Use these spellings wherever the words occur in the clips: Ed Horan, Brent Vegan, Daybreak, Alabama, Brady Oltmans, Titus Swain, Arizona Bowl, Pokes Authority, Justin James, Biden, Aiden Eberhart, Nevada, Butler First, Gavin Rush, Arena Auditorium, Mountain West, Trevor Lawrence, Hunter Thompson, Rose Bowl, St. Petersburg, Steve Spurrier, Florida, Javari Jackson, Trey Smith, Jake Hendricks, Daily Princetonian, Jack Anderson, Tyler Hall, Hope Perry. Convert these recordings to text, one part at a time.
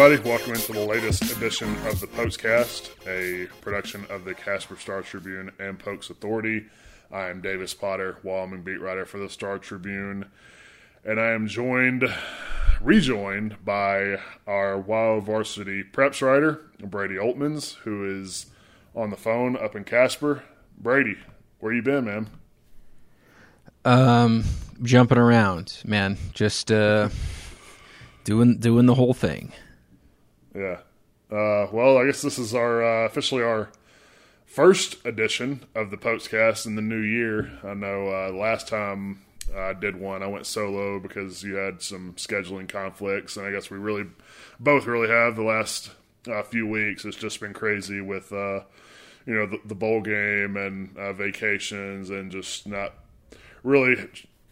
everybody. Welcome into the latest edition of the Pokecast, a production of the Casper Star Tribune and Pokes Authority. I am Davis Potter, Wyoming beat writer for the Star Tribune, and I am rejoined by our WYO Varsity Preps writer, Brady Oltmans, who is on the phone up in Casper. Brady, where you been, man? Jumping around, man. Just doing the whole thing. Yeah. Well, I guess this is our officially our first edition of the Pokecast in the new year. I know last time I did one, I went solo because you had some scheduling conflicts, and I guess we both really have the last few weeks. It's just been crazy with the bowl game and vacations and just not really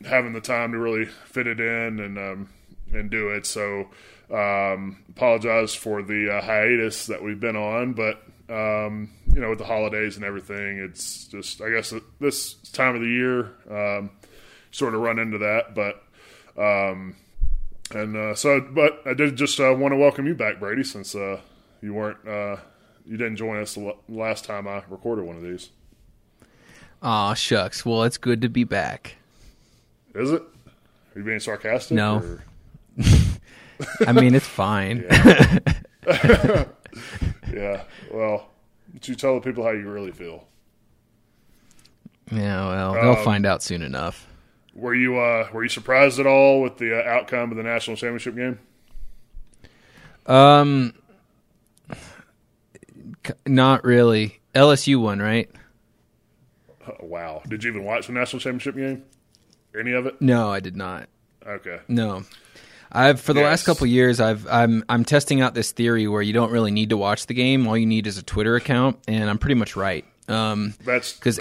having the time to really fit it in and do it. So apologize for the hiatus that we've been on, but with the holidays and everything, it's just, I guess, this time of the year sort of run into that, but but I did just want to welcome you back, Brady, since you didn't join us the last time I recorded one of these. Aw, shucks. Well, it's good to be back. Is it? Are you being sarcastic? No. I mean, it's fine. Yeah. Yeah. Well, you tell the people how you really feel. Yeah, well, they'll find out soon enough. Were you surprised at all with the outcome of the national championship game? Not really. LSU won, right? Oh, wow. Did you even watch the national championship game? Any of it? No, I did not. Okay. No. For the last couple of years, I'm testing out this theory where you don't really need to watch the game. All you need is a Twitter account, and I'm pretty much right. Because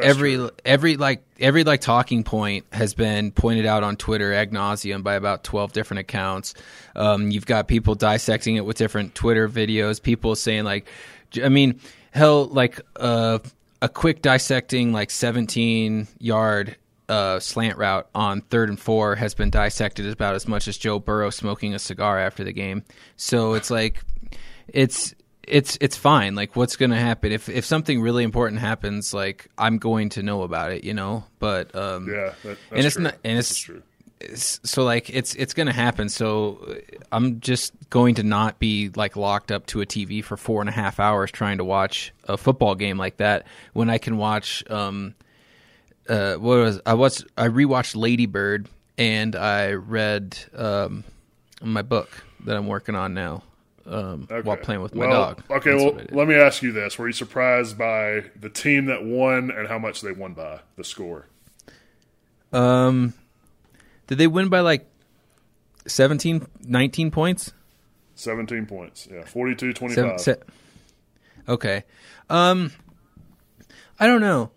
every talking point has been pointed out on Twitter ad nauseum by about 12 different accounts. You've got people dissecting it with different Twitter videos. People saying a quick dissecting 17-yard slant route on 3rd and 4 has been dissected about as much as Joe Burrow smoking a cigar after the game. So it's it's fine. What's going to happen if something really important happens? I'm going to know about it, But that's true. So it's going to happen. So I'm just going to not be locked up to a TV for 4.5 hours trying to watch a football game like that when I can watch. I rewatched Lady Bird, and I read my book that I'm working on now. While playing with my dog. Okay, let me ask you this. Were you surprised by the team that won and how much they won by, the score? Did they win by 19 points? 17 points, yeah. 42-25. Okay. I don't know.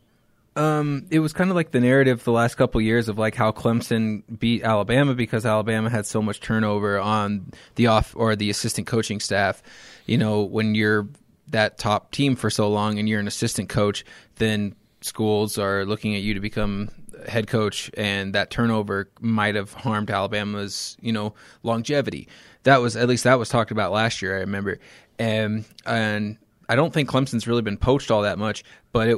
It was kind of the narrative the last couple of years of how Clemson beat Alabama because Alabama had so much turnover on the assistant coaching staff. When you're that top team for so long and you're an assistant coach, then schools are looking at you to become head coach, and that turnover might have harmed Alabama's, longevity. That was talked about last year, I remember. And I don't think Clemson's really been poached all that much, but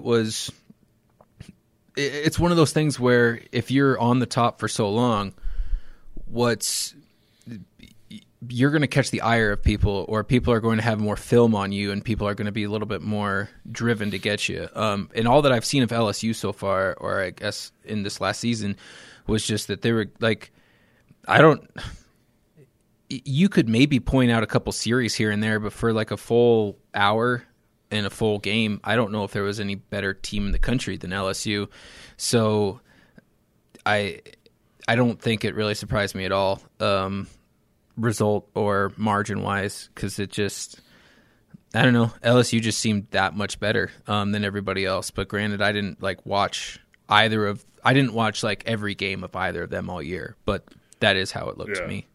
it's one of those things where if you're on the top for so long, you're going to catch the ire of people, or people are going to have more film on you, and people are going to be a little bit more driven to get you. And all that I've seen of LSU so far, or I guess in this last season, was just that they were you could maybe point out a couple series here and there, but for a full hour in a full game, I don't know if there was any better team in the country than LSU. So I don't think it really surprised me at all, result or margin-wise, because it just, I don't know, LSU just seemed that much better than everybody else. But granted, I didn't watch every game of either of them all year, but that is how it looked to me.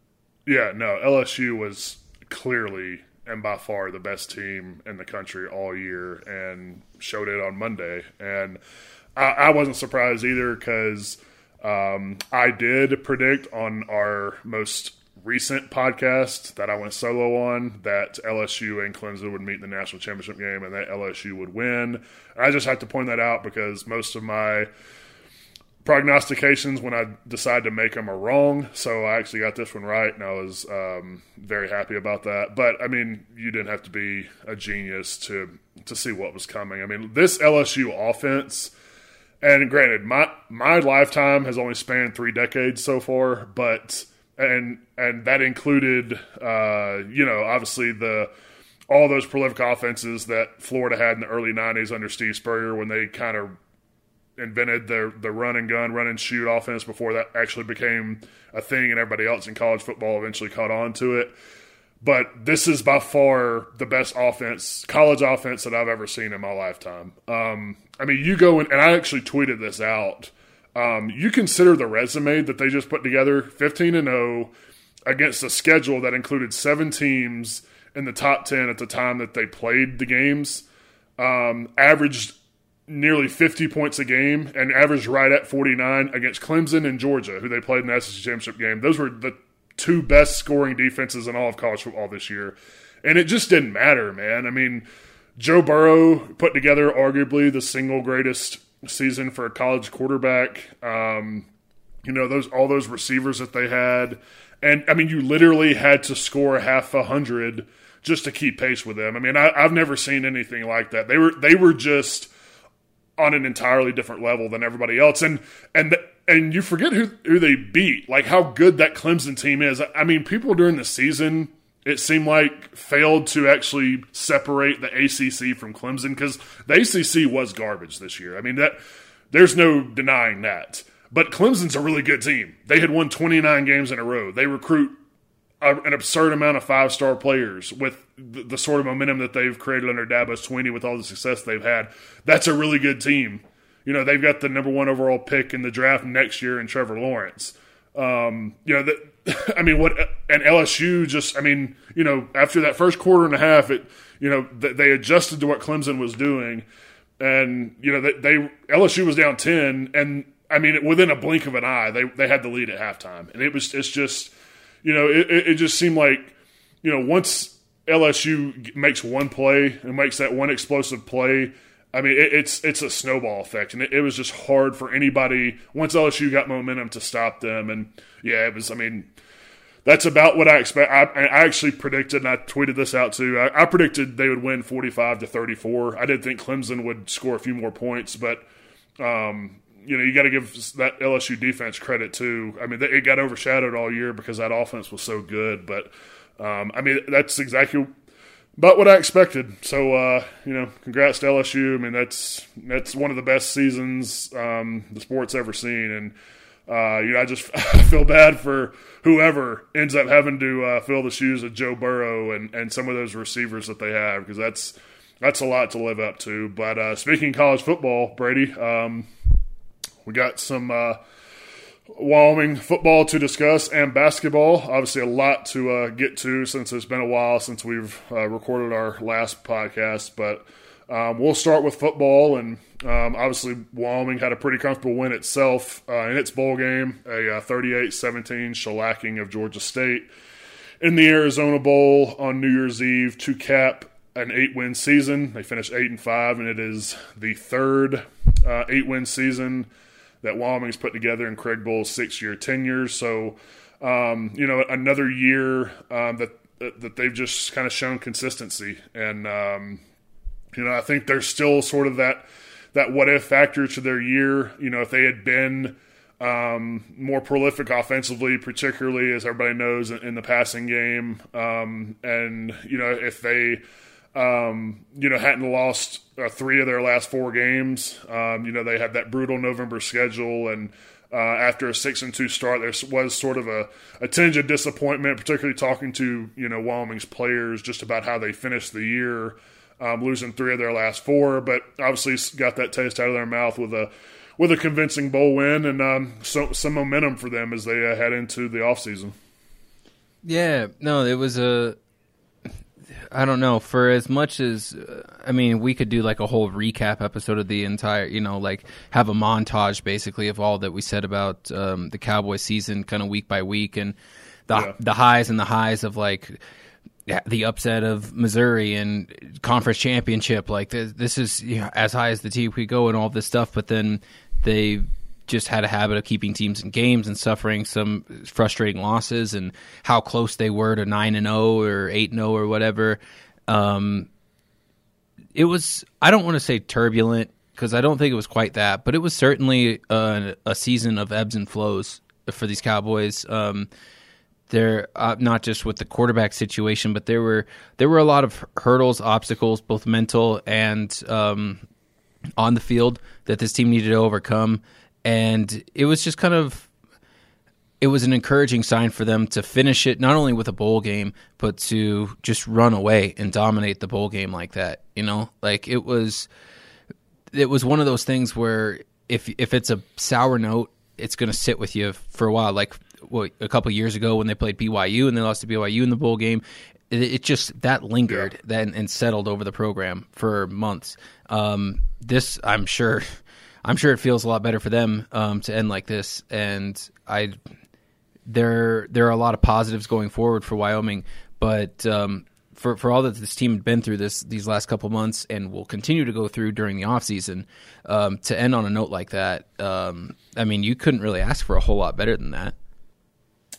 Yeah, no, LSU was clearly and by far the best team in the country all year, and showed it on Monday. And I wasn't surprised either, because I did predict on our most recent podcast that I went solo on that LSU and Clemson would meet in the national championship game and that LSU would win. I just have to point that out because most of my prognostications when I decide to make them are wrong. So I actually got this one right, and I was very happy about that. But, I mean, you didn't have to be a genius to see what was coming. I mean, this LSU offense, and granted, my lifetime has only spanned 3 decades so far, but and that included, obviously all those prolific offenses that Florida had in the early 90s under Steve Spurrier when they kind of invented the run and gun, run and shoot offense before that actually became a thing and everybody else in college football eventually caught on to it. But this is by far the best college offense that I've ever seen in my lifetime. I mean, you go in, and I actually tweeted this out. You consider the resume that they just put together, 15-0 against a schedule that included 7 teams in the top 10 at the time that they played the games, averaged nearly 50 points a game and averaged right at 49 against Clemson and Georgia, who they played in the SEC championship game. Those were the 2 best scoring defenses in all of college football this year. And it just didn't matter, man. I mean, Joe Burrow put together arguably the single greatest season for a college quarterback. All those receivers that they had. And, I mean, you literally had to score 50 just to keep pace with them. I mean, I've never seen anything like that. They were just on an entirely different level than everybody else. And you forget who they beat, like how good that Clemson team is. I mean, people during the season, it seemed like, failed to actually separate the ACC from Clemson because the ACC was garbage this year. I mean, there's no denying that. But Clemson's a really good team. They had won 29 games in a row. They recruit an absurd amount of 5-star players with the sort of momentum that they've created under Dabo Swinney with all the success they've had. That's a really good team. You know, they've got the number 1 overall pick in the draft next year in Trevor Lawrence. And LSU after that first quarter and a half, they adjusted to what Clemson was doing. And, LSU was down 10. And, I mean, within a blink of an eye, they had the lead at halftime. And it just seemed like, once LSU makes one play and makes that one explosive play, I mean, it's a snowball effect, and it was just hard for anybody once LSU got momentum to stop them. And yeah, that's about what I expect. I actually predicted, and I tweeted this out too. I predicted they would win 45-34. I did think Clemson would score a few more points, but you got to give that LSU defense credit too. I mean, it got overshadowed all year because that offense was so good. But that's exactly about what I expected. So, congrats to LSU. I mean, that's one of the best seasons the sport's ever seen. And, I feel bad for whoever ends up having to fill the shoes of Joe Burrow and some of those receivers that they have, because that's a lot to live up to. But speaking of college football, Brady, we got some Wyoming football to discuss and basketball. Obviously a lot to get to since it's been a while since we've recorded our last podcast, but we'll start with football. And obviously Wyoming had a pretty comfortable win itself in its bowl game, a 38-17 shellacking of Georgia State in the Arizona Bowl on New Year's Eve to cap an 8-win season. They finished 8-5, and it is the third 8-win season that Wyoming's put together in Craig Bohl's 6-year tenure. So, another year that they've just kind of shown consistency. And, I think there's still sort of that what-if factor to their year. If they had been more prolific offensively, particularly, as everybody knows, in the passing game, if they – hadn't lost 3 of their last 4 games. They had that brutal November schedule, and after a 6-2 start, there was sort of a tinge of disappointment, particularly talking to, Wyoming's players just about how they finished the year, losing 3 of their last 4, but obviously got that taste out of their mouth with a convincing bowl win, and some momentum for them as they head into the offseason. Yeah, no, it was I don't know, for as much as, we could do like a whole recap episode of the entire, have a montage basically of all that we said about the Cowboys season kind of week by week. And the highs and the highs of like the upset of Missouri and conference championship. Like this is as high as the team could go and all this stuff. But then they just had a habit of keeping teams in games and suffering some frustrating losses and how close they were to 9-0 or 8-0 or whatever. It was, I don't want to say turbulent because I don't think it was quite that, but it was certainly a season of ebbs and flows for these Cowboys. They're not just with the quarterback situation, but there were a lot of hurdles, obstacles, both mental and on the field that this team needed to overcome. And it was just kind of, it was an encouraging sign for them to finish it, not only with a bowl game, but to just run away and dominate the bowl game like that. You know, like it was one of those things where if it's a sour note, it's going to sit with you for a while. Like a couple years ago when they played BYU and they lost to BYU in the bowl game, it just that lingered then and settled over the program for months. This, I'm sure it feels a lot better for them to end like this, and there are a lot of positives going forward for Wyoming, but for all that this team had been through these last couple months and will continue to go through during the offseason, to end on a note like that, I mean, you couldn't really ask for a whole lot better than that.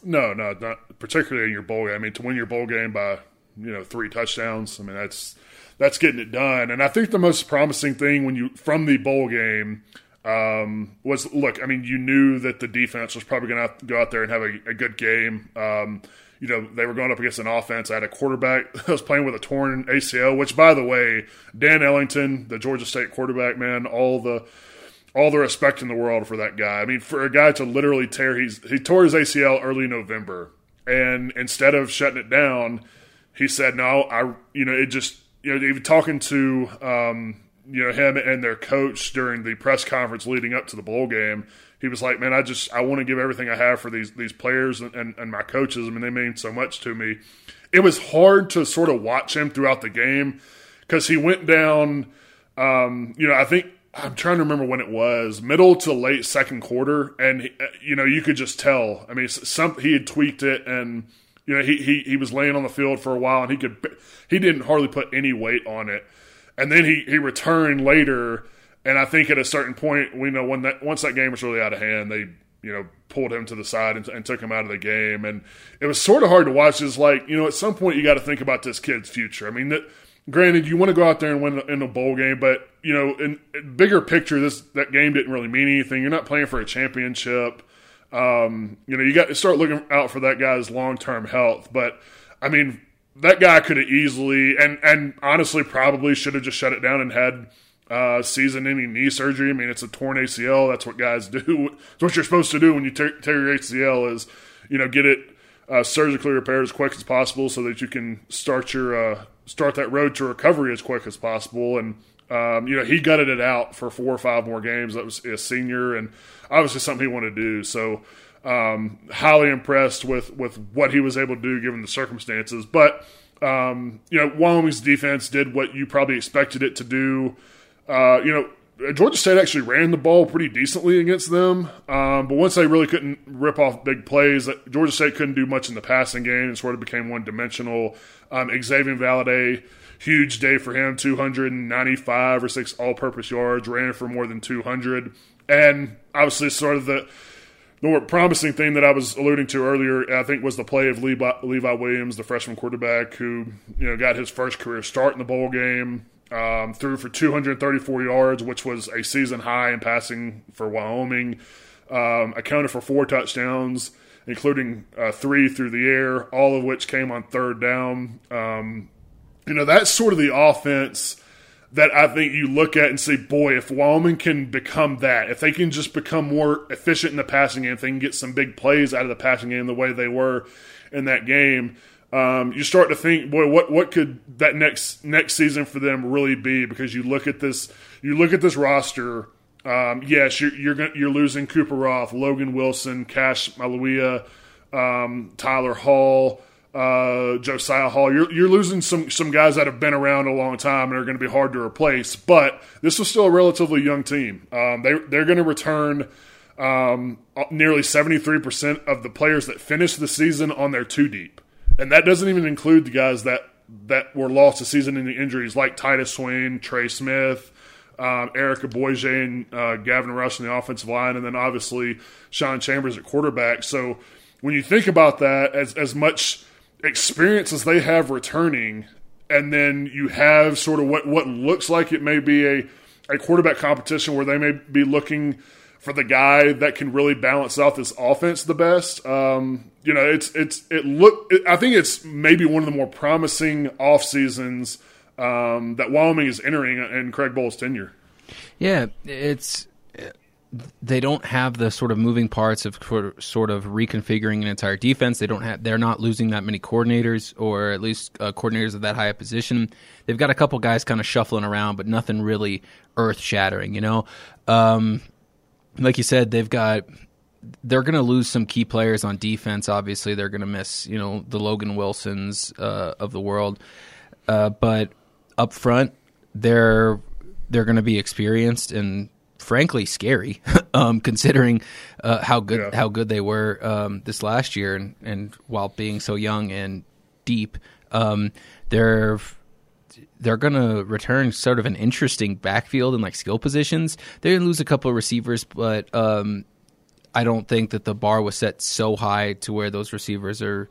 No, not particularly in your bowl game. I mean, to win your bowl game by 3 touchdowns, I mean, that's getting it done. And I think the most promising thing from the bowl game was, look, I mean, you knew that the defense was probably going to go out there and have a good game. They were going up against an offense. I had a quarterback that was playing with a torn ACL, which, by the way, Dan Ellington, the Georgia State quarterback, man, all the respect in the world for that guy. I mean, for a guy to literally he tore his ACL early November, and instead of shutting it down, he said, no, even talking to him and their coach during the press conference leading up to the bowl game, he was like, man, I want to give everything I have for these players and my coaches. I mean, they mean so much to me. It was hard to sort of watch him throughout the game because he went down, I think, I'm trying to remember when it was, middle to late second quarter, and he, you could just tell. I mean, he had tweaked it, and he was laying on the field for a while, and he didn't hardly put any weight on it. And then he returned later, and I think at a certain point, once that game was really out of hand, they pulled him to the side and took him out of the game, and it was sort of hard to watch. It's like at some point you got to think about this kid's future. I mean, granted, you want to go out there and win in a bowl game, but in bigger picture, that game didn't really mean anything. You're not playing for a championship. You got to start looking out for that guy's long-term health. But I mean, that guy could have easily and honestly probably should have just shut it down and had season-ending knee surgery. I mean, it's a torn ACL. That's what guys do. It's what you're supposed to do when you tear your ACL is, get it surgically repaired as quick as possible so that you can start your start that road to recovery as quick as possible. And he gutted it out for 4 or 5 more games. That was a senior, and obviously something he wanted to do. So highly impressed with what he was able to do given the circumstances. But, Wyoming's defense did what you probably expected it to do. Georgia State actually ran the ball pretty decently against them. But once they really couldn't rip off big plays, Georgia State couldn't do much in the passing game and sort of became one-dimensional. Xavier Valade, huge day for him, 295 or 6 all-purpose yards, ran for more than 200. And obviously sort of the more promising thing that I was alluding to earlier, I think, was the play of Levi Williams, the freshman quarterback, who got his first career start in the bowl game, threw for 234 yards, which was a season high in passing for Wyoming, accounted for 4 touchdowns, including 3 through the air, all of which came on third down. That's sort of the offense that I think you look at and say, boy, if Wyoming can become that, if they can just become more efficient in the passing game, if they can get some big plays out of the passing game the way they were in that game, you start to think, boy, what could that next season for them really be? Because you look at this roster. Yes, you're losing Cooper Roth, Logan Wilson, Cash Maluia, Tyler Hall, Josiah Hall. You're losing some guys that have been around a long time and are going to be hard to replace. But this was still a relatively young team. They're going to return Nearly 73% of the players that finished the season on their two deep. And that doesn't even include the guys that were lost to season-ending injuries like Titus Swain, Trey Smith, Eric Aboyje, and Gavin Rush in the offensive line, and then obviously Sean Chambers at quarterback. So when you think about that, as much experience as they have returning, and then you have sort of what looks like it may be a quarterback competition where they may be looking for the guy that can really balance out this offense the best. I think it's maybe one of the more promising off seasons that Wyoming is entering in Craig Bohl's tenure. Yeah, they don't have the sort of moving parts of sort of reconfiguring an entire defense. They're not losing that many coordinators, or at least coordinators of that high a position. They've got a couple guys kind of shuffling around, but nothing really earth shattering. Like you said, they're going to lose some key players on defense. Obviously, they're going to miss, the Logan Wilsons of the world. But up front, they're going to be experienced and frankly scary, considering how good they were this last year, and while being so young and deep, they're going to return sort of an interesting backfield and like skill positions. They're going to lose a couple of receivers, but I don't think that the bar was set so high to where those receivers are.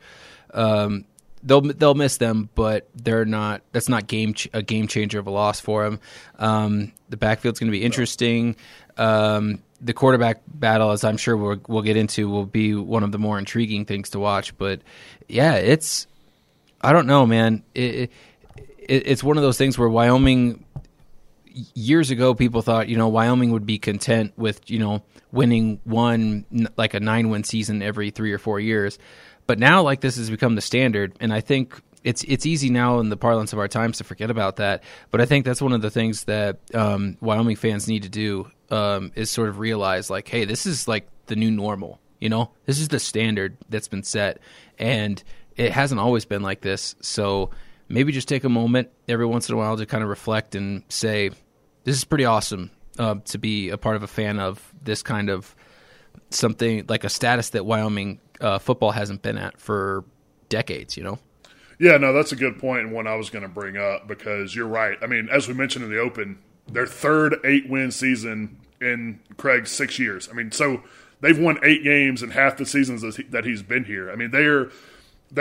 They'll miss them, but they're not. That's not a game changer of a loss for them. The backfield's going to be interesting. The quarterback battle, as I'm sure we'll get into, will be one of the more intriguing things to watch. But yeah, I don't know, man. It's one of those things where Wyoming, years ago, people thought, Wyoming would be content with, winning like a 9-win season every 3 or 4 years. But now, like, this has become the standard, and I think it's easy now in the parlance of our times to forget about that. But I think that's one of the things that Wyoming fans need to do is sort of realize, like, hey, this is like the new normal. This is the standard that's been set, and it hasn't always been like this. So maybe just take a moment every once in a while to kind of reflect and say, this is pretty awesome to be a part of, a fan of this kind of something, like a status that Wyoming football hasn't been at for decades, Yeah, no, that's a good point, and one I was going to bring up, because you're right. I mean, as we mentioned in the open, their third 8-win season in Craig's 6 years. I mean, so they've won 8 games in half the seasons that he's been here. I mean, they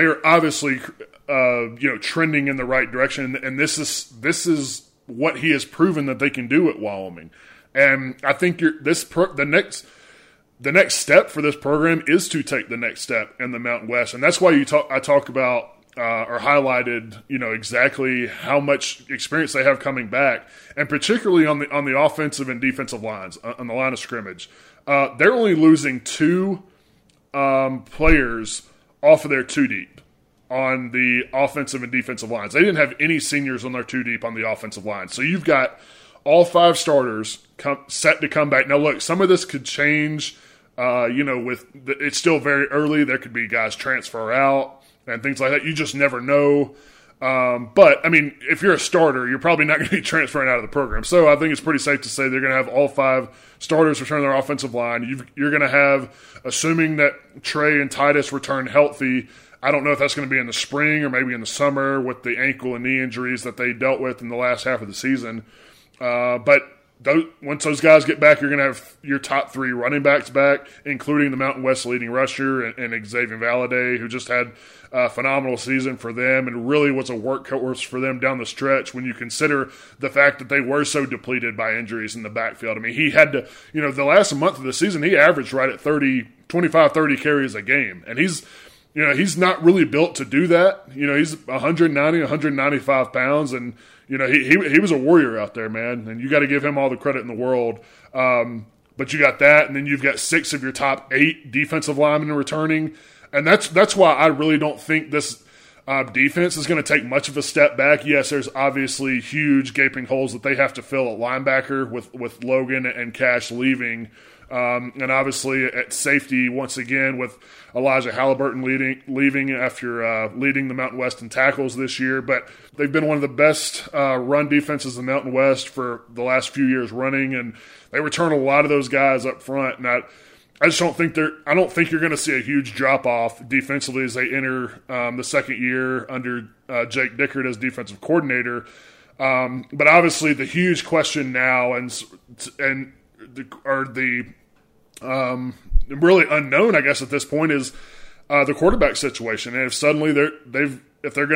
are obviously trending in the right direction, and this is what he has proven that they can do at Wyoming. And I think the next step for this program is to take the next step in the Mountain West, and that's why I talk about or highlighted, exactly how much experience they have coming back, and particularly on the offensive and defensive lines, on the line of scrimmage. They're only losing 2 players off of their two deep on the offensive and defensive lines. They didn't have any seniors on their two deep on the offensive line, so you've got all 5 starters set to come back. Now, look, some of this could change. It's still very early. There could be guys transfer out and things like that. You just never know. But, I mean, if you're a starter, you're probably not going to be transferring out of the program. So I think it's pretty safe to say they're going to have all 5 starters return their offensive line. You're going to have, assuming that Trey and Titus return healthy, I don't know if that's going to be in the spring or maybe in the summer with the ankle and knee injuries that they dealt with in the last half of the season. Once those guys get back, you're going to have your top 3 running backs back, including the Mountain West leading rusher and Xavier Valade, who just had a phenomenal season for them and really was a workhorse for them down the stretch when you consider the fact that they were so depleted by injuries in the backfield. I mean, he had to, the last month of the season, he averaged right at 25, 30 carries a game. And he's not really built to do that. He's 190, 195 pounds, and he was a warrior out there, man, and you got to give him all the credit in the world. But you got that, and then you've got 6 of your top 8 defensive linemen returning, and that's why I really don't think this defense is going to take much of a step back. Yes, there's obviously huge gaping holes that they have to fill at linebacker with Logan and Cash leaving. And obviously at safety, once again, with Elijah Halliburton leaving after leading the Mountain West in tackles this year. But they've been one of the best run defenses in the Mountain West for the last few years running, and they return a lot of those guys up front. And I just don't think they're. I don't think you're going to see a huge drop off defensively as they enter the second year under Jake Dickert as defensive coordinator. But obviously, the huge question now and the really unknown, I guess, at this point is the quarterback situation, and if suddenly they're going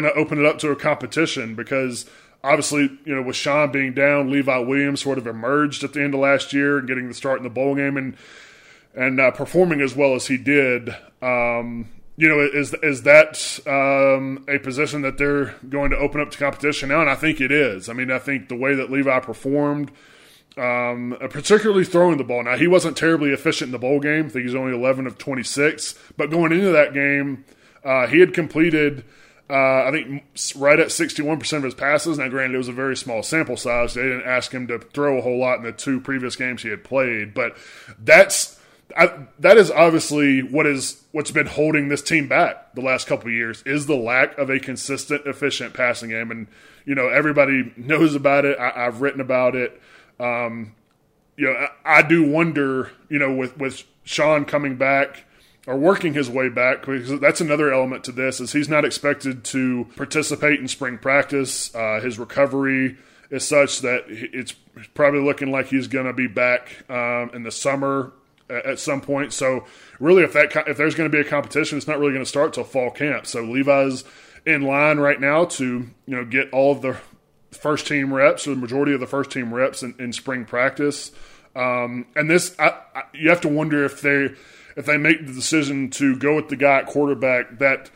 to open it up to a competition because. Obviously, you know, with Sean being down, Levi Williams sort of emerged at the end of last year and getting the start in the bowl game and performing as well as he did. You know, is that a position that they're going to open up to competition now? And I think it is. I mean, I think the way that Levi performed, particularly throwing the ball. Now, he wasn't terribly efficient in the bowl game. I think he's only 11 of 26. But going into that game, he had completed – I think right at 61% of his passes. Now, granted, it was a very small sample size. They didn't ask him to throw a whole lot in the two previous games he had played. But that is obviously what's been holding this team back the last couple of years is the lack of a consistent, efficient passing game. And, you know, everybody knows about it. I've written about it. You know, I do wonder, you know, with Sean coming back, or working his way back, because that's another element to this, is he's not expected to participate in spring practice. His recovery is such that it's probably looking like he's going to be back in the summer at some point. So really, if there's going to be a competition, it's not really going to start till fall camp. So Levi's in line right now to, you know, get all of the first team reps or the majority of the first team reps in spring practice. And this, you have to wonder if they make the decision to go with the guy at quarterback that,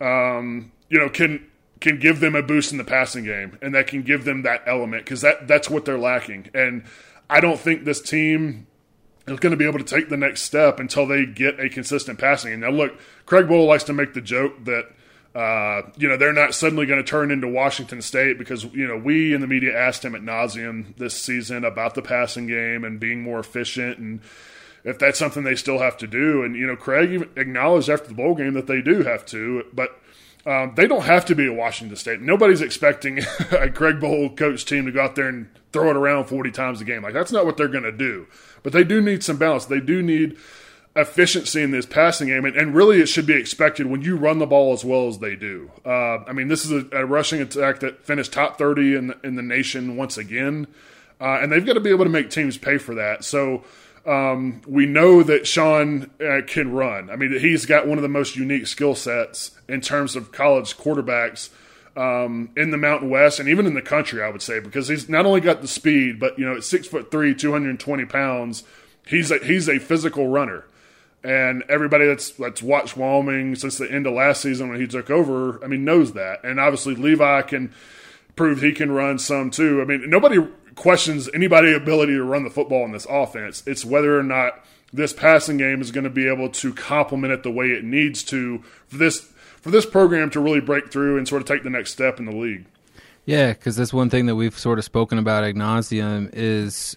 you know, can give them a boost in the passing game and that can give them that element, because that's what they're lacking. And I don't think this team is going to be able to take the next step until they get a consistent passing. And now, look, Craig Bohl likes to make the joke that, you know, they're not suddenly going to turn into Washington State because, you know, we in the media asked him ad nauseum this season about the passing game and being more efficient and if that's something they still have to do. And, you know, Craig even acknowledged after the bowl game that they do have to, but they don't have to be a Washington State. Nobody's expecting a Craig Bohl coach team to go out there and throw it around 40 times a game. Like, that's not what they're going to do. But they do need some balance. They do need efficiency in this passing game. And really, it should be expected when you run the ball as well as they do. I mean, this is a rushing attack that finished top 30 in the nation once again. And they've got to be able to make teams pay for that. So, we know that Sean can run. I mean, he's got one of the most unique skill sets in terms of college quarterbacks in the Mountain West and even in the country, I would say, because he's not only got the speed, but, you know, at 6'3", 220 pounds, he's a physical runner. And everybody that's watched Wyoming since the end of last season when he took over, I mean, knows that. And obviously Levi can prove he can run some too. I mean, nobody questions anybody's ability to run the football in this offense. It's whether or not this passing game is going to be able to complement it the way it needs to for this program to really break through and sort of take the next step in the league. Yeah, because that's one thing that we've sort of spoken about ad nauseum is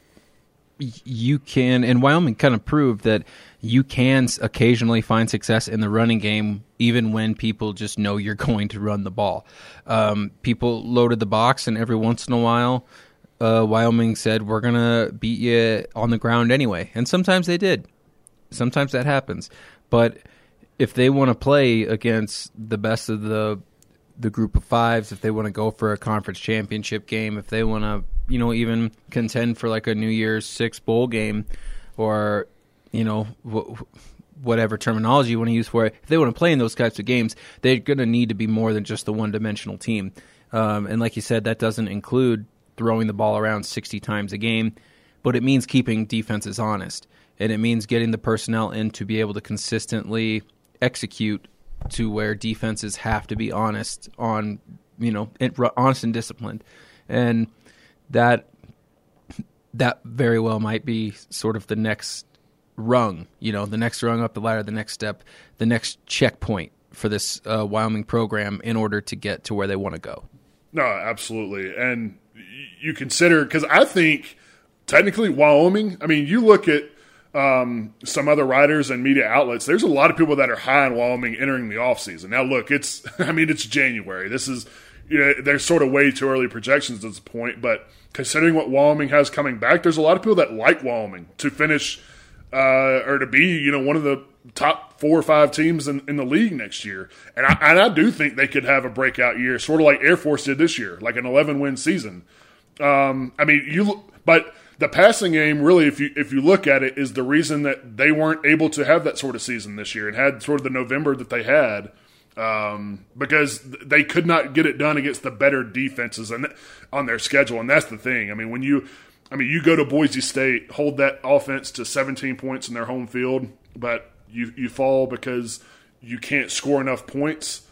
you can, and Wyoming kind of proved that you can occasionally find success in the running game even when people just know you're going to run the ball. People loaded the box, and every once in a while Wyoming said, we're going to beat you on the ground anyway. And sometimes they did. Sometimes that happens. But if they want to play against the best of the group of fives, if they want to go for a conference championship game, if they want to, you know, even contend for like a New Year's Six bowl game or, you know, whatever terminology you want to use for it, if they want to play in those types of games, they're going to need to be more than just the one-dimensional team. And like you said, that doesn't include throwing the ball around 60 times a game, but it means keeping defenses honest, and it means getting the personnel in to be able to consistently execute to where defenses have to be honest on, you know, honest and disciplined. And that very well might be sort of the next rung, you know, the next rung up the ladder, the next step, the next checkpoint for this Wyoming program in order to get to where they want to go. No, absolutely. And you consider, because I think technically Wyoming, I mean, you look at some other writers and media outlets, there's a lot of people that are high on Wyoming entering the offseason. Now, look, it's January. This is, you know, there's sort of way too early projections at this point, but considering what Wyoming has coming back, there's a lot of people that like Wyoming to finish or to be, you know, one of the top 4 or 5 teams in the league next year. And I do think they could have a breakout year, sort of like Air Force did this year, like an 11-win season. I mean, but the passing game, really, if you look at it, is the reason that they weren't able to have that sort of season this year and had sort of the November that they had, because they could not get it done against the better defenses and on their schedule. And that's the thing. I mean, you go to Boise State, hold that offense to 17 points in their home field, but you fall because you can't score enough points.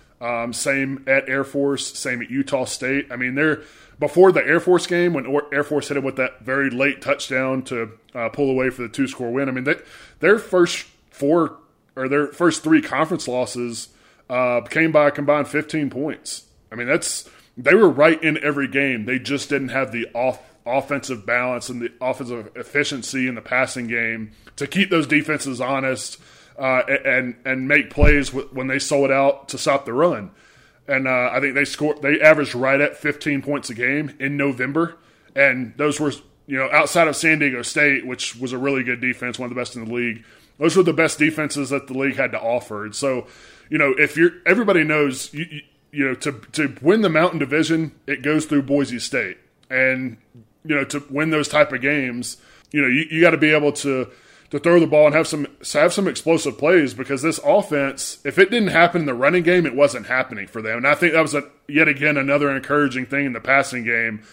Same at Air Force, same at Utah State. I mean, before the Air Force game, when Air Force hit it with that very late touchdown to pull away for the 2-score win, I mean, their first 3 conference losses came by a combined 15 points. I mean, they were right in every game. They just didn't have the offensive balance and the offensive efficiency in the passing game to keep those defenses honest and make plays when they sold out to stop the run. And I think they averaged right at 15 points a game in November. And those were, you know, outside of San Diego State, which was a really good defense, one of the best in the league, those were the best defenses that the league had to offer. And so, you know, everybody knows, you know, to win the Mountain Division, it goes through Boise State. And, you know, to win those type of games, you know, you got to be able to throw the ball and have some explosive plays, because this offense, if it didn't happen in the running game, it wasn't happening for them. And I think that was yet again another encouraging thing in the passing game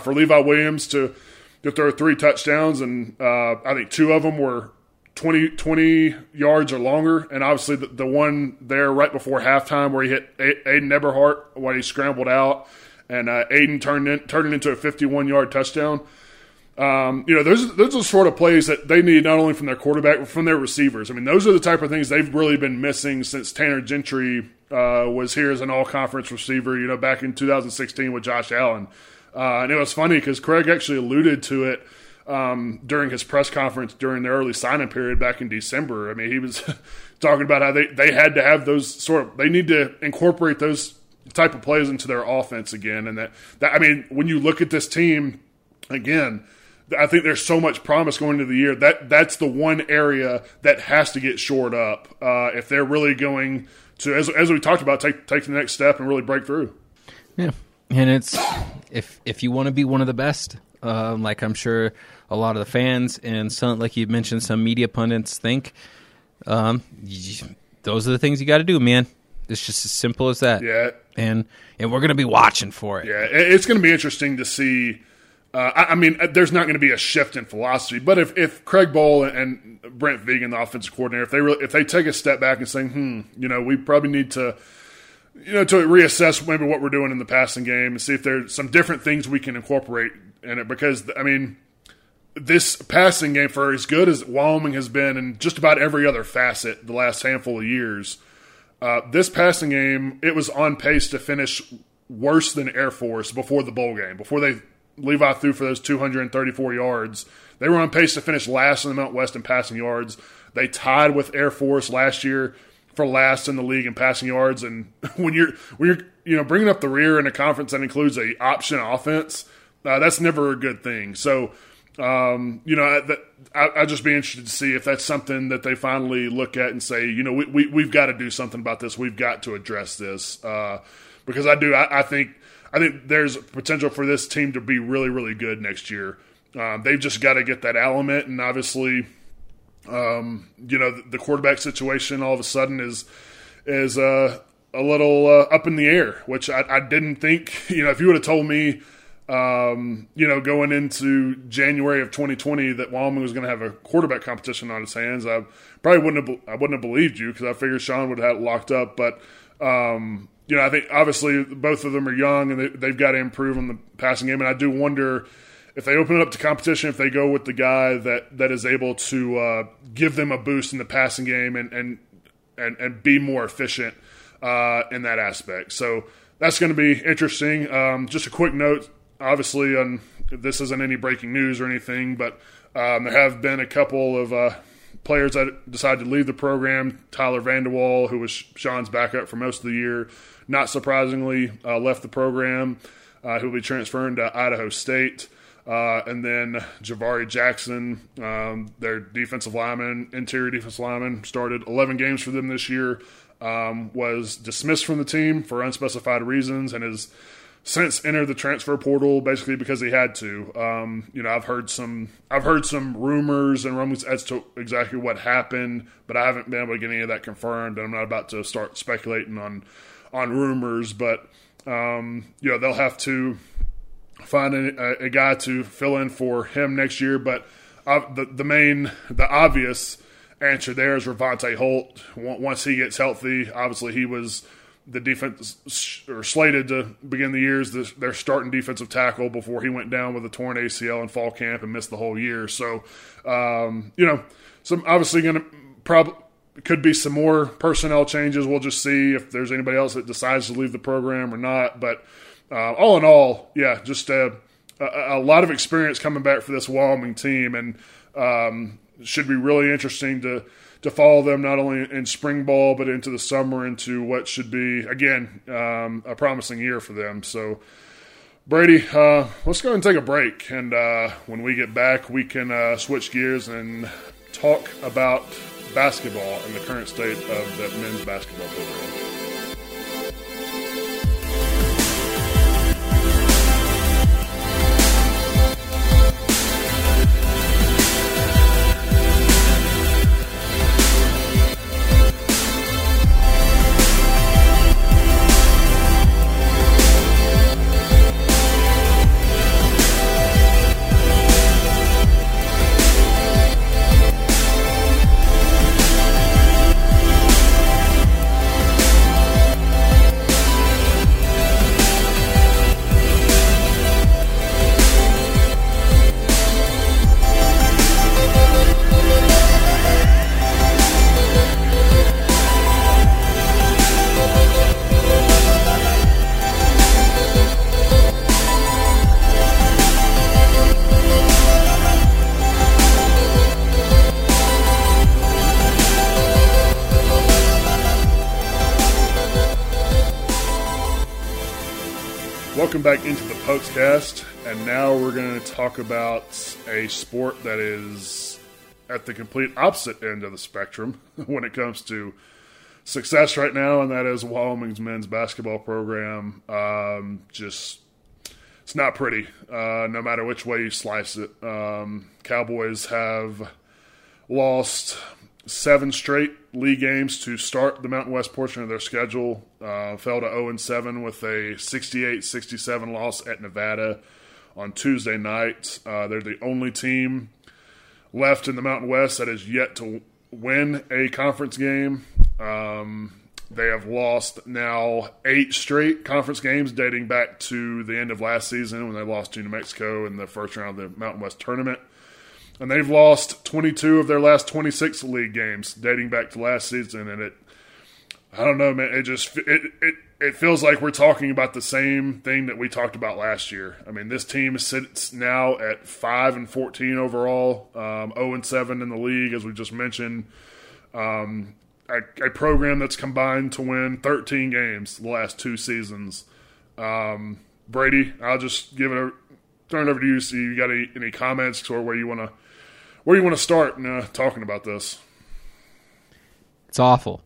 for Levi Williams to throw 3 touchdowns, and I think 2 of them were 20 yards or longer, and obviously the one there right before halftime where he hit Aiden Eberhart while he scrambled out, and Aiden turned it into a 51-yard touchdown. You know, those are the sort of plays that they need, not only from their quarterback, but from their receivers. I mean, those are the type of things they've really been missing since Tanner Gentry was here as an all-conference receiver, you know, back in 2016 with Josh Allen. And it was funny because Craig actually alluded to it during his press conference during their early signing period back in December. I mean, he was talking about how they had to have those they need to incorporate those type of plays into their offense again. And that I mean, when you look at this team again, I think there's so much promise going into the year. That's the one area that has to get shored up if they're really going to, as we talked about, take the next step and really break through. Yeah, and it's if you want to be one of the best, like I'm sure a lot of the fans and some, like you mentioned, some media pundits think, those are the things you got to do, man. It's just as simple as that. Yeah, and we're gonna be watching for it. Yeah, it's gonna be interesting to see. I mean, there's not going to be a shift in philosophy, but if Craig Bohl and Brent Vegan, the offensive coordinator, if they take a step back and say, you know, we probably need to, you know, to reassess maybe what we're doing in the passing game and see if there's some different things we can incorporate in it, because I mean, this passing game, for as good as Wyoming has been in just about every other facet the last handful of years, this passing game, it was on pace to finish worse than Air Force before the bowl game, before Levi threw for those 234 yards. They were on pace to finish last in the Mountain West in passing yards. They tied with Air Force last year for last in the league in passing yards. And when you're you know, bringing up the rear in a conference that includes an option offense, that's never a good thing. So, you know, I'd just be interested to see if that's something that they finally look at and say, you know, we've got to do something about this. We've got to address this because I think there's potential for this team to be really, really good next year. They've just got to get that element, and obviously, you know, the quarterback situation all of a sudden is a little up in the air, which I didn't think. You know, if you would have told me, you know, going into January of 2020 that Wyoming was going to have a quarterback competition on its hands, I probably wouldn't have believed you, because I figured Sean would have had it locked up, but. You know, I think obviously both of them are young, and they've got to improve on the passing game. And I do wonder if they open it up to competition, if they go with the guy that is able to give them a boost in the passing game and be more efficient in that aspect. So that's going to be interesting. Just a quick note, obviously, on this isn't any breaking news or anything, but there have been a couple of players that decided to leave the program. Tyler Vanderwall, who was Sean's backup for most of the year, not surprisingly, left the program. He'll be transferring to Idaho State. And then Javari Jackson, their defensive lineman, interior defensive lineman, started 11 games for them this year, was dismissed from the team for unspecified reasons and has since entered the transfer portal basically because he had to. I've heard some rumors and rumblings as to exactly what happened, but I haven't been able to get any of that confirmed, and I'm not about to start speculating on rumors, but they'll have to find a guy to fill in for him next year. But the obvious answer there is Ravonte Holt. Once he gets healthy, obviously he was the defense or slated to begin the year as their starting defensive tackle before he went down with a torn ACL in fall camp and missed the whole year. So, some obviously going to probably could be some more personnel changes. We'll just see if there's anybody else that decides to leave the program or not. But all in all, yeah, just a lot of experience coming back for this Wyoming team, and should be really interesting to follow them not only in spring ball but into the summer, into what should be, again, a promising year for them. So, Brady, let's go ahead and take a break, and when we get back, we can switch gears and talk about basketball and the current state of the men's basketball program. Welcome back into the Pokecast, and now we're going to talk about a sport that is at the complete opposite end of the spectrum when it comes to success right now, and that is Wyoming's men's basketball program. It's not pretty, no matter which way you slice it. Cowboys have lost 7 straight league games to start the Mountain West portion of their schedule, fell to 0-7 with a 68-67 loss at Nevada on Tuesday night. They're the only team left in the Mountain West that is yet to win a conference game. They have lost now 8 straight conference games dating back to the end of last season when they lost to New Mexico in the first round of the Mountain West tournament. And they've lost 22 of their last 26 league games dating back to last season. And I don't know, man, it feels like we're talking about the same thing that we talked about last year. I mean, this team sits now at 5-14 overall, 0-7 in the league, as we just mentioned. A program that's combined to win 13 games the last 2 seasons. Brady, I'll just turn it over to you. See, you got any comments or where you want to start in talking about this? It's awful.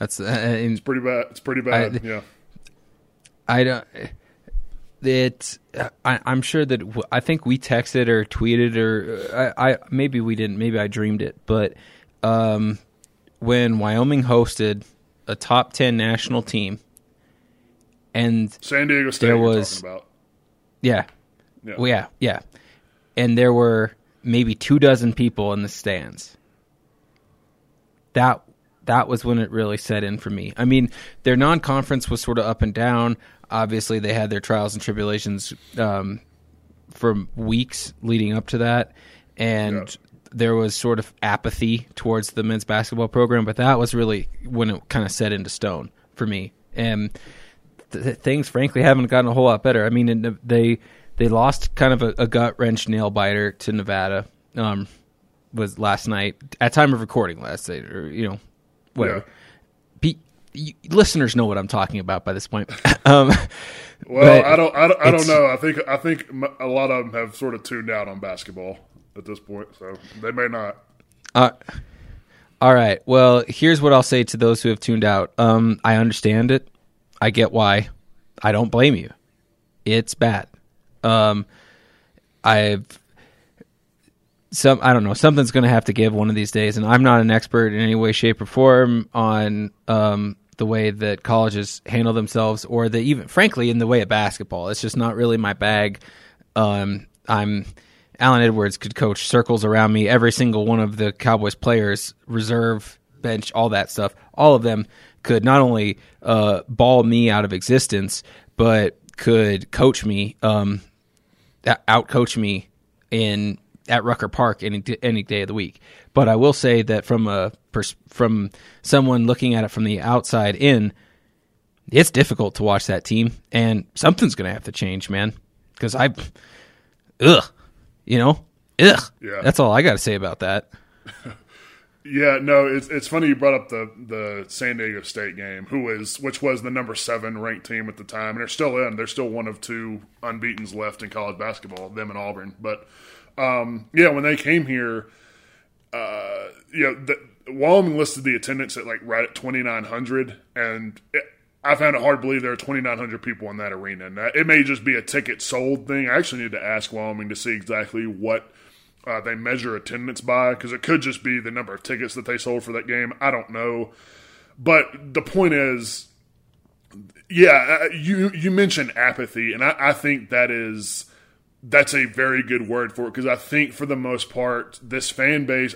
It's pretty bad. It's pretty bad. I'm sure that I think we texted or tweeted, or I maybe we didn't. Maybe I dreamed it. But when Wyoming hosted a top 10 national team, and San Diego State, there was talking about. Yeah. Well, yeah. And there were maybe 24 people in the stands. That was when it really set in for me. I mean, their non-conference was sort of up and down. Obviously, they had their trials and tribulations from weeks leading up to that, and there was sort of apathy towards the men's basketball program, but that was really when it kind of set into stone for me. And things, frankly, haven't gotten a whole lot better. I mean, they lost kind of a gut-wrench nail-biter to Nevada was last night, at time of recording last night, or, whatever. Yeah. listeners know what I'm talking about by this point. I don't know. I think a lot of them have sort of tuned out on basketball at this point, so they may not. All right. Well, here's what I'll say to those who have tuned out. I understand it. I get why. I don't blame you. It's bad. I don't know. Something's going to have to give one of these days, and I'm not an expert in any way, shape, or form on the way that colleges handle themselves, or the even, frankly, in the way of basketball. It's just not really my bag. Allen Edwards could coach circles around me. Every single one of the Cowboys players, reserve, bench, all that stuff, all of them could not only ball me out of existence, but could coach me, outcoach me at Rucker Park any day of the week. But I will say that from someone looking at it from the outside in, it's difficult to watch that team, and something's going to have to change, man. Because yeah. That's all I got to say about that. Yeah, no, it's funny you brought up the San Diego State game, which was the number 7 ranked team at the time, and they're still in. They're still one of two unbeatens left in college basketball, them and Auburn. But when they came here, Wyoming listed the attendance at right at 2,900, and I found it hard to believe there are 2,900 people in that arena. And it may just be a ticket sold thing. I actually need to ask Wyoming to see exactly what they measure attendance by, because it could just be the number of tickets that they sold for that game. I don't know. But the point is, you mentioned apathy, and I think that's a very good word for it, because I think for the most part, this fan base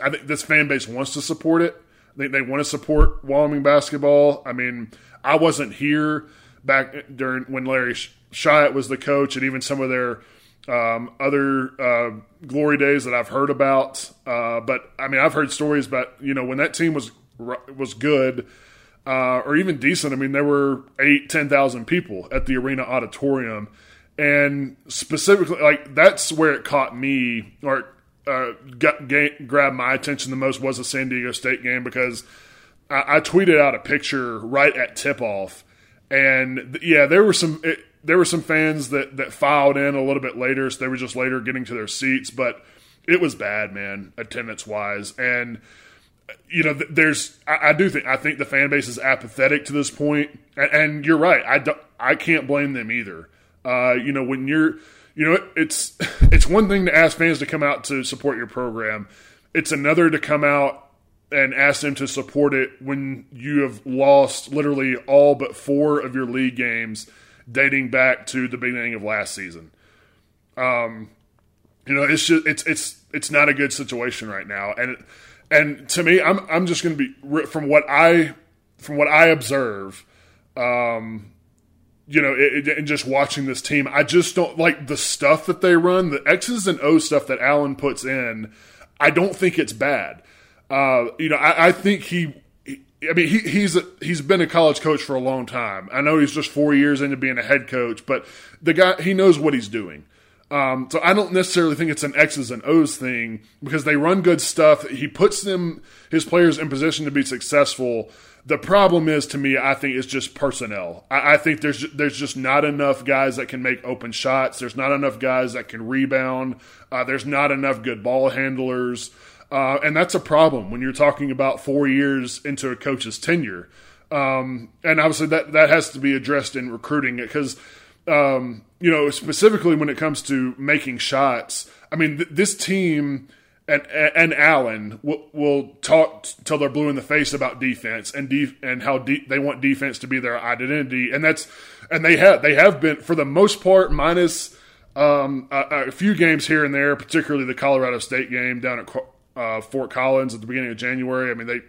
wants to support it. I think they want to support Wyoming basketball. I mean, I wasn't here back during when Larry Shiat was the coach, and even some of their other glory days that I've heard about. But I mean, I've heard stories about, when that team was good, or even decent. I mean, there were 8,000-10,000 people at the Arena Auditorium. And specifically, that's where it caught me, or grabbed my attention the most, was the San Diego State game, because I tweeted out a picture right at tip-off. And, there were some fans that filed in a little bit later, so they were just later getting to their seats. But it was bad, man, attendance-wise. And, I think the fan base is apathetic to this point. And you're right. I can't blame them either. When it's one thing to ask fans to come out to support your program. It's another to come out and ask them to support it when you have lost literally all but 4 of your league games dating back to the beginning of last season. It's just, it's not a good situation right now. And to me, I'm just going to be, from what I observe, and just watching this team, I just don't like the stuff that they run, the X's and O's stuff that Allen puts in. I don't think it's bad. I think he's been a college coach for a long time. I know he's just 4 years into being a head coach, but the guy, he knows what he's doing. So I don't necessarily think it's an X's and O's thing, because they run good stuff. He puts his players in position to be successful. The problem is, to me, I think it's just personnel. I think there's just not enough guys that can make open shots. There's not enough guys that can rebound. There's not enough good ball handlers. And that's a problem when you're talking about 4 years into a coach's tenure. And obviously that has to be addressed in recruiting, because, specifically when it comes to making shots, I mean, this team – And Allen will talk till they're blue in the face about defense and how they want defense to be their identity, and they have been, for the most part, minus a few games here and there, particularly the Colorado State game down at Fort Collins at the beginning of January. I mean,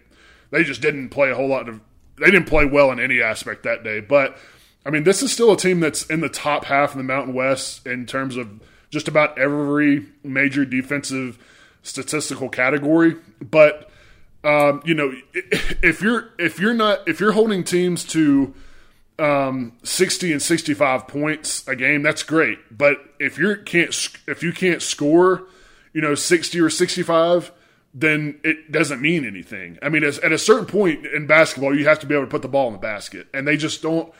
they just didn't play a whole lot of, they didn't play well in any aspect that day. But I mean, this is still a team that's in the top half of the Mountain West in terms of just about every major defensive statistical category. But if you're holding teams to 60 and 65 points a game, that's great. But if you can't score, 60 or 65, then it doesn't mean anything. I mean, at a certain point in basketball, you have to be able to put the ball in the basket, and they just don't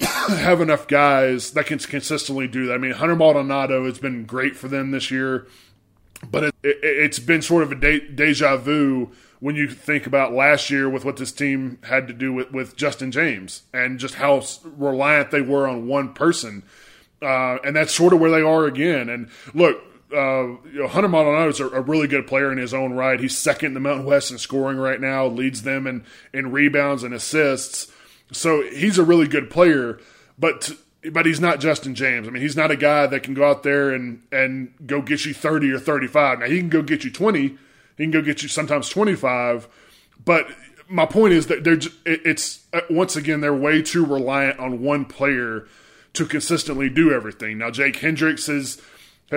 have enough guys that can consistently do that. I mean, Hunter Maldonado has been great for them this year, but it's been sort of a deja vu when you think about last year with what this team had to do with Justin James and just how reliant they were on one person. And that's sort of where they are again. And look, Hunter Maldonado is a really good player in his own right. He's second in the Mountain West in scoring right now, leads them in rebounds and assists. So he's a really good player, but he's not Justin James. I mean, he's not a guy that can go out there and go get you 30 or 35. Now, he can go get you 20. He can go get you sometimes 25. But my point is that it's once again, they're way too reliant on one player to consistently do everything. Now, Jake Hendricks has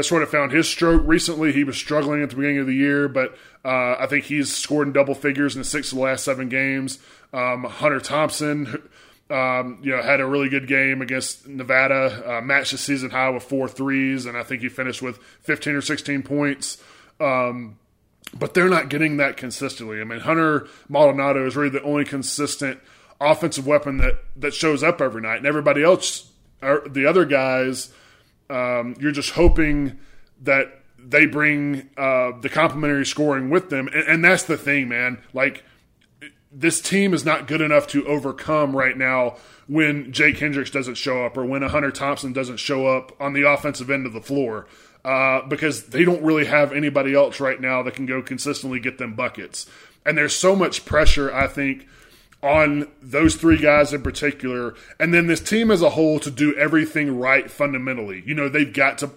sort of found his stroke recently. He was struggling at the beginning of the year, but I think he's scored in double figures in 6 of the last 7 games. Hunter Thompson had a really good game against Nevada, matched the season high with 4 threes, and I think he finished with 15 or 16 points. But they're not getting that consistently. I mean, Hunter Maldonado is really the only consistent offensive weapon that shows up every night, and everybody else, the other guys, you're just hoping that they bring the complementary scoring with them. And that's the thing, man. Like, this team is not good enough to overcome right now when Jake Hendricks doesn't show up or when a Hunter Thompson doesn't show up on the offensive end of the floor because they don't really have anybody else right now that can go consistently get them buckets. And there's so much pressure, I think, on those 3 guys in particular, and then this team as a whole to do everything right fundamentally. You know, they've got to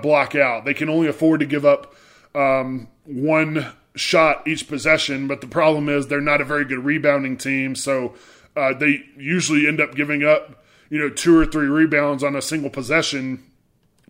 block out. They can only afford to give up one shot each possession, but the problem is they're not a very good rebounding team, so they usually end up giving up 2 or 3 rebounds on a single possession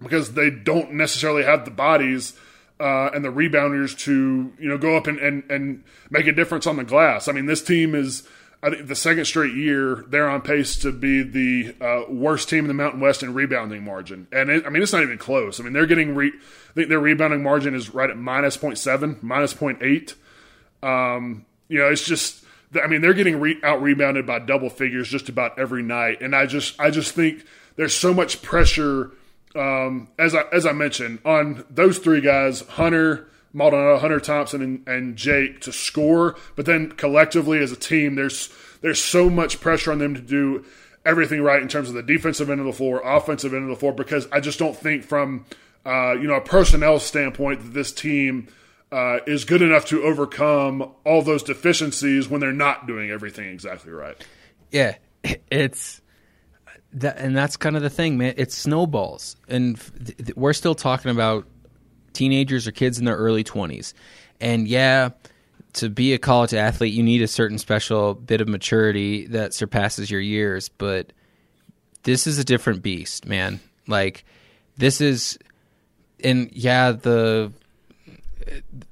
because they don't necessarily have the bodies and the rebounders to go up and make a difference on the glass. I mean, this team is, I think, the second straight year they're on pace to be the worst team in the Mountain West in rebounding margin, and it's not even close. I mean, they're getting I think their rebounding margin is right at -0.7, -0.8. It's just, I mean, they're getting out rebounded by double figures just about every night, and I just think there's so much pressure. As I mentioned, on those 3 guys, Hunter Maldonado, Hunter Thompson, and Jake, to score, but then collectively as a team, there's so much pressure on them to do everything right in terms of the defensive end of the floor, offensive end of the floor, because I just don't think from a personnel standpoint that this team is good enough to overcome all those deficiencies when they're not doing everything exactly right. Yeah, and that's kind of the thing, man. It snowballs. And we're still talking about teenagers or kids in their early 20s. And yeah, to be a college athlete, you need a certain special bit of maturity that surpasses your years. But this is a different beast, man. Like, this is, and yeah, the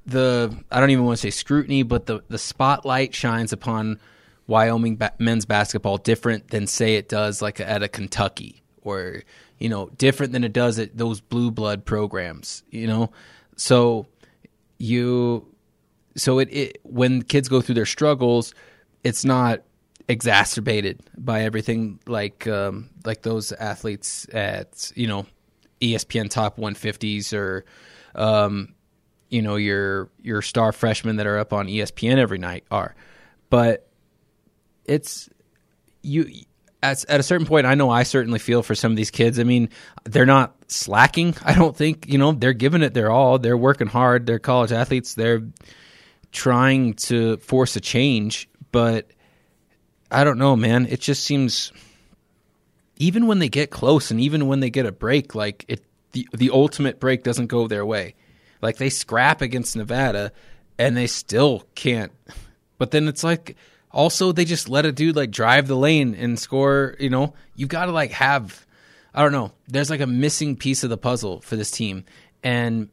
I don't even want to say scrutiny, but the spotlight shines upon Wyoming men's basketball different than, say, it does like at a Kentucky, or different than it does at those blue blood programs, so when kids go through their struggles, it's not exacerbated by everything like those athletes at ESPN top 150s or your star freshmen that are up on ESPN every night are. But it's, you at a certain point, I know I certainly feel for some of these kids. I mean, they're not slacking, I don't think. They're giving it their all. They're working hard. They're college athletes. They're trying to force a change. But I don't know, man. It just seems, even when they get close and even when they get a break, like the ultimate break doesn't go their way. Like, they scrap against Nevada and they still can't. But then it's like, also, they just let a dude drive the lane and score. You've got to have, I don't know, there's a missing piece of the puzzle for this team. And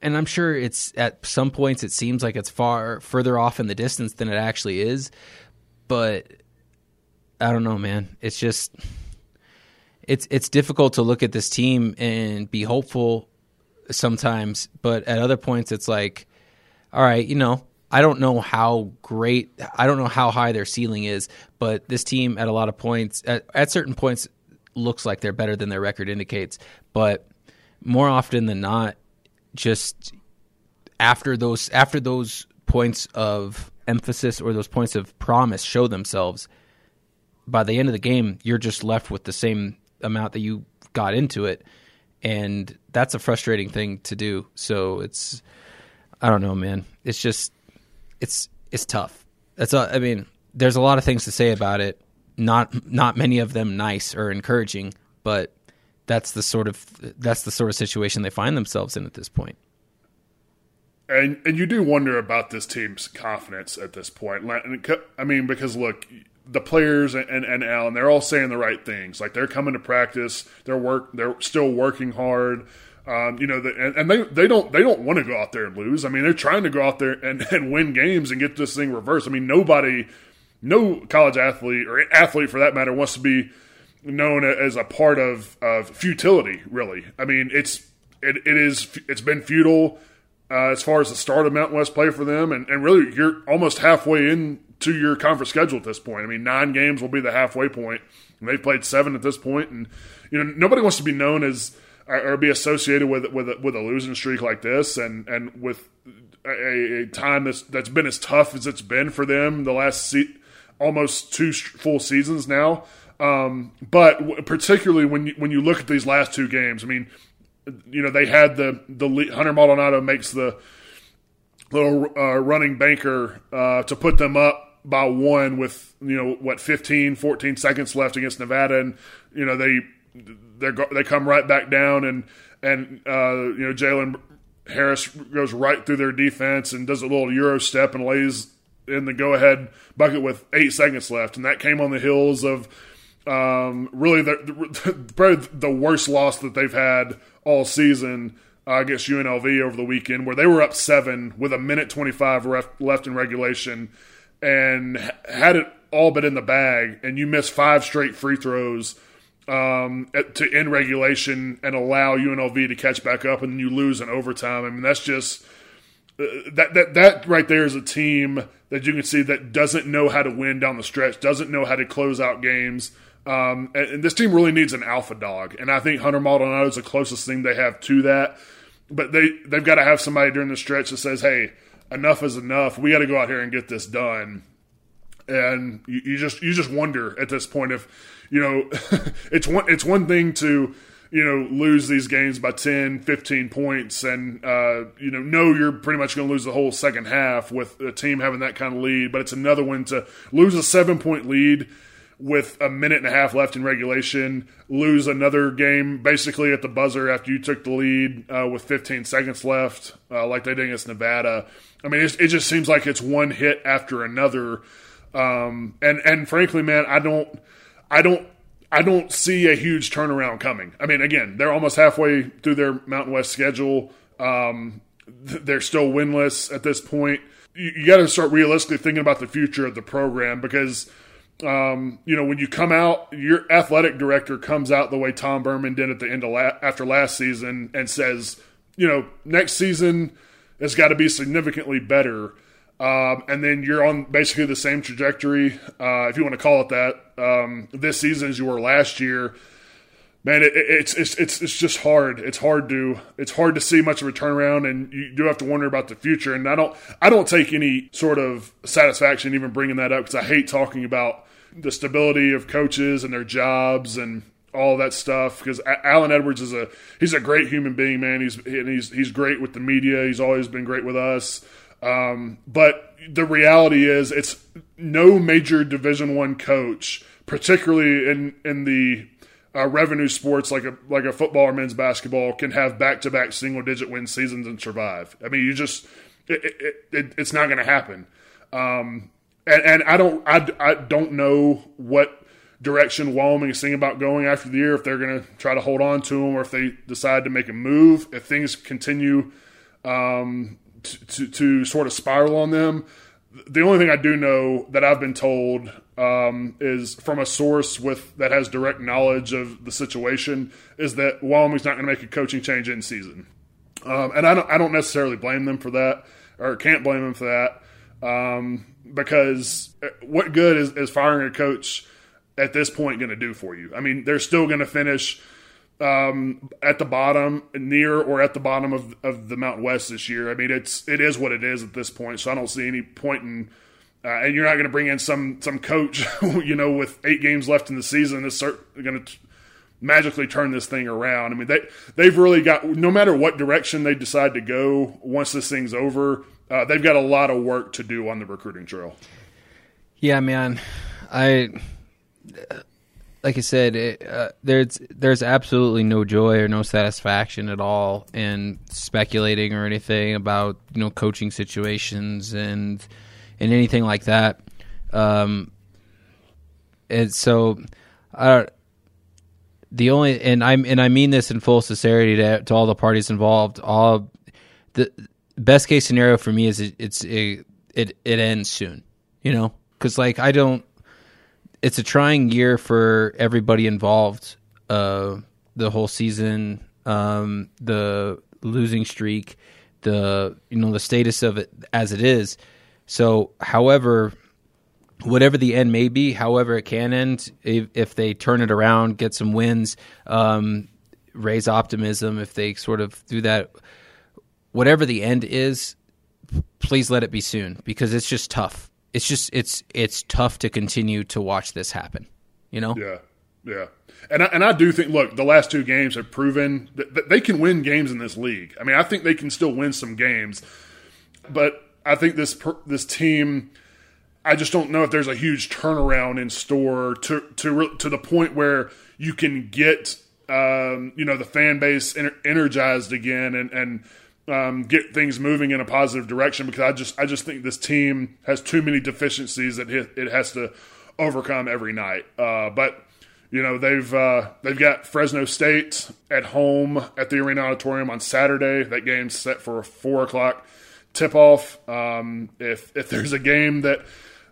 and I'm sure it's, at some points it seems like it's further off in the distance than it actually is. But I don't know, man. It's just, it's difficult to look at this team and be hopeful sometimes, but at other points it's like, all right, you know, I don't know how great, I don't know how high their ceiling is, but this team at a lot of points, at certain points, looks like they're better than their record indicates. But more often than not, just after those points of emphasis or those points of promise show themselves, by the end of the game, you're just left with the same amount that you got into it. And that's a frustrating thing to do. So it's, I don't know, man. It's just, it's tough. That's all. I mean, there's a lot of things to say about it. Not many of them nice or encouraging, but that's the sort of situation they find themselves in at this point. And you do wonder about this team's confidence at this point. I mean, because look, the players and Allen, they're all saying the right things. Like, they're coming to practice, they're still working hard. You know, they don't want to go out there and lose. I mean, they're trying to go out there and win games and get this thing reversed. I mean, no college athlete or athlete for that matter wants to be known as a part of futility. Really, I mean, it's been futile as far as the start of Mountain West play for them, and really you're almost halfway into your conference schedule at this point. I mean, 9 games will be the halfway point, and they've played 7 at this point, and you know nobody wants to be known as or be associated with a losing streak like this, and with a time that's been as tough as it's been for them the last almost 2 full seasons now. But particularly when you look at these last 2 games, I mean, you know, they had the lead. Hunter Maldonado makes the little running banker to put them up by 1 with, you know, 14 seconds left against Nevada. And, you know, they come right back down and you know, Jalen Harris goes right through their defense and does a little Euro step and lays in the go-ahead bucket with 8 seconds left. And that came on the heels of really probably the worst loss that they've had all season against UNLV over the weekend, where they were up 7 with 1:25 left in regulation and had it all but in the bag, and you missed 5 straight free throws to end regulation and allow UNLV to catch back up, and you lose in overtime. I mean, that's just that right there is a team that you can see that doesn't know how to win down the stretch, doesn't know how to close out games. And this team really needs an alpha dog, and I think Hunter Maldonado is the closest thing they have to that. But they've got to have somebody during the stretch that says, "Hey, enough is enough. We got to go out here and get this done." And you just wonder at this point if, you know, it's one thing to, you know, lose these games by 10, 15 points and, you know you're pretty much going to lose the whole second half with a team having that kind of lead. But it's another one to lose a 7-point lead with 1.5 minutes left in regulation, lose another game basically at the buzzer after you took the lead with 15 seconds left like they did against Nevada. I mean, it just seems like it's one hit after another. And frankly, man, I don't see a huge turnaround coming. I mean, again, they're almost halfway through their Mountain West schedule. They're still winless at this point. You got to start realistically thinking about the future of the program because, you know, when you come out, your athletic director comes out the way Tom Berman did at the end of after last season and says, you know, next season has got to be significantly better. And then you're on basically the same trajectory, if you want to call it that, this season as you were last year. Man, it's just hard. It's hard to see much of a turnaround, and you do have to wonder about the future. And I don't take any sort of satisfaction even bringing that up because I hate talking about the stability of coaches and their jobs and all that stuff. Because Allen Edwards he's a great human being, man. He's great with the media. He's always been great with us. But the reality is it's no major Division I coach, particularly in the revenue sports like a football or men's basketball, can have back-to-back single-digit win seasons and survive. I mean, you just – it's not going to happen. And I don't know what direction Wyoming is thinking about going after the year, if they're going to try to hold on to them or if they decide to make a move, if things continue to sort of spiral on them. The only thing I do know that I've been told is from a source that has direct knowledge of the situation is that Wyoming's not going to make a coaching change in season. And I don't necessarily blame them for that, or can't blame them for that, because what good is firing a coach at this point going to do for you? I mean, they're still going to finish at the bottom, near or at the bottom of the Mountain West this year. I mean, it is what it is at this point, so I don't see any point in and you're not going to bring in some coach, you know, with 8 games left in the season that's going to magically turn this thing around. I mean, they've really got, no matter what direction they decide to go once this thing's over, they've got a lot of work to do on the recruiting trail. Yeah, man. Like I said, there's absolutely no joy or no satisfaction at all in speculating or anything about, you know, coaching situations and anything like that. And so I mean this in full sincerity to all the parties involved. All the best case scenario for me is it ends soon, you know, because it's a trying year for everybody involved. The whole season, the losing streak, the status of it as it is. So, however, whatever the end may be, however it can end, if they turn it around, get some wins, raise optimism, if they sort of do that, whatever the end is, please let it be soon, because it's just tough. It's tough to continue to watch this happen, you know? Yeah, yeah. And I do think, look, the last 2 games have proven that they can win games in this league. I mean, I think they can still win some games, but I think this team, I just don't know if there's a huge turnaround in store to the point where you can get the fan base energized again and get things moving in a positive direction, because I just think this team has too many deficiencies that it has to overcome every night. But you know, they've got Fresno State at home at the Arena Auditorium on Saturday. That game's set for a 4:00. Tip-off. If there's a game that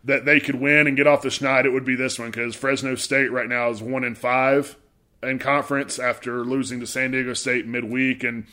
they could win and get off the schneid, it would be this one, because Fresno State right now is 1-5 in conference after losing to San Diego State midweek, and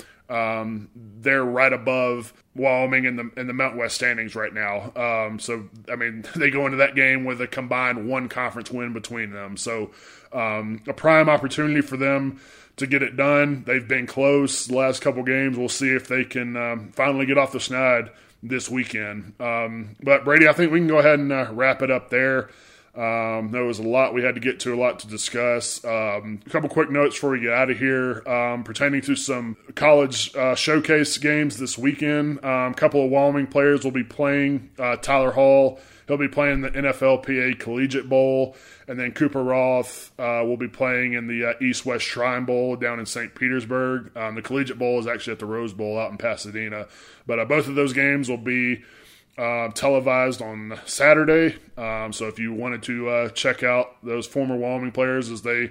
they're right above Wyoming in the Mountain West standings right now. So, I mean, they go into that game with a combined 1 conference win between them. So, a prime opportunity for them to get it done. They've been close the last couple games. We'll see if they can finally get off the schneid this weekend. But, Brady, I think we can go ahead and wrap it up there. There was a lot we had to get to, a lot to discuss. A couple quick notes before we get out of here, pertaining to some college showcase games this weekend. A couple of Wyoming players will be playing. Tyler Hall, he'll be playing the NFLPA Collegiate Bowl, and then Cooper Roth will be playing in the East-West Shrine Bowl down in St. Petersburg. The Collegiate Bowl is actually at the Rose Bowl out in Pasadena, but both of those games will be televised on Saturday. So if you wanted to check out those former Wyoming players as they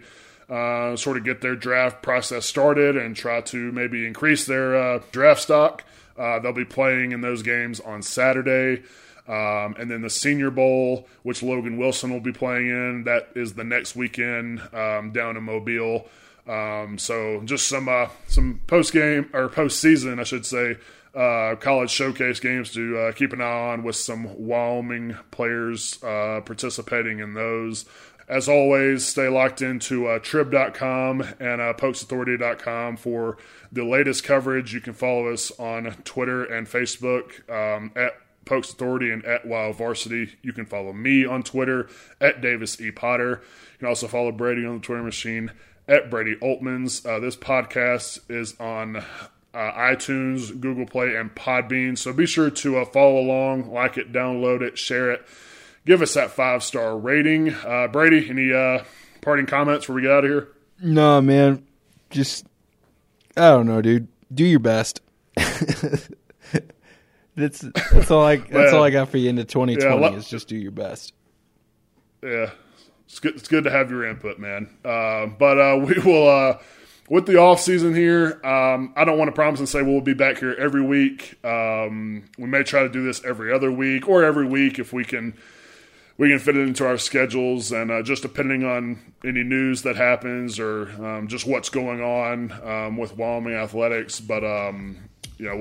sort of get their draft process started and try to maybe increase their draft stock, they'll be playing in those games on Saturday. And then the Senior Bowl, which Logan Wilson will be playing in, that is the next weekend down in Mobile. So just some postseason, I should say, college showcase games to keep an eye on, with some Wyoming players participating in those. As always, stay locked into trib.com and pokesauthority.com for the latest coverage. You can follow us on Twitter and Facebook at Pokes Authority and at Wild Varsity. You can follow me on Twitter at Davis E. Potter. You can also follow Brady on the Twitter machine at Brady Oltmans. This podcast is on iTunes, Google Play, and Podbean. So be sure to follow along, like it, download it, share it. Give us that 5-star rating. Brady, any parting comments before we get out of here? No, man. Just, I don't know, dude. Do your best. That's all I got for you into 2020 is just do your best. Yeah. It's good to have your input, man. But we will... With the off season here, I don't want to promise and say we'll be back here every week. We may try to do this every other week or every week if we can fit it into our schedules, and just depending on any news that happens or just what's going on with Wyoming athletics. But yeah,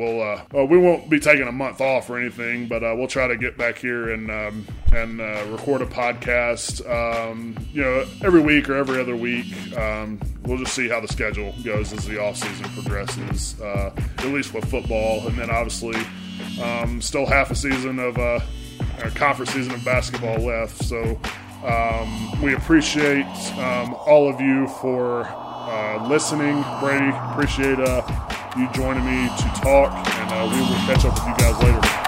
we won't be taking a month off or anything, but we'll try to get back here and record a podcast, every week or every other week. We'll just see how the schedule goes as the off season progresses, at least with football, and then obviously still half a season of a conference season of basketball left. So we appreciate all of you for listening. Brady, appreciate you joining me to talk, and we will catch up with you guys later.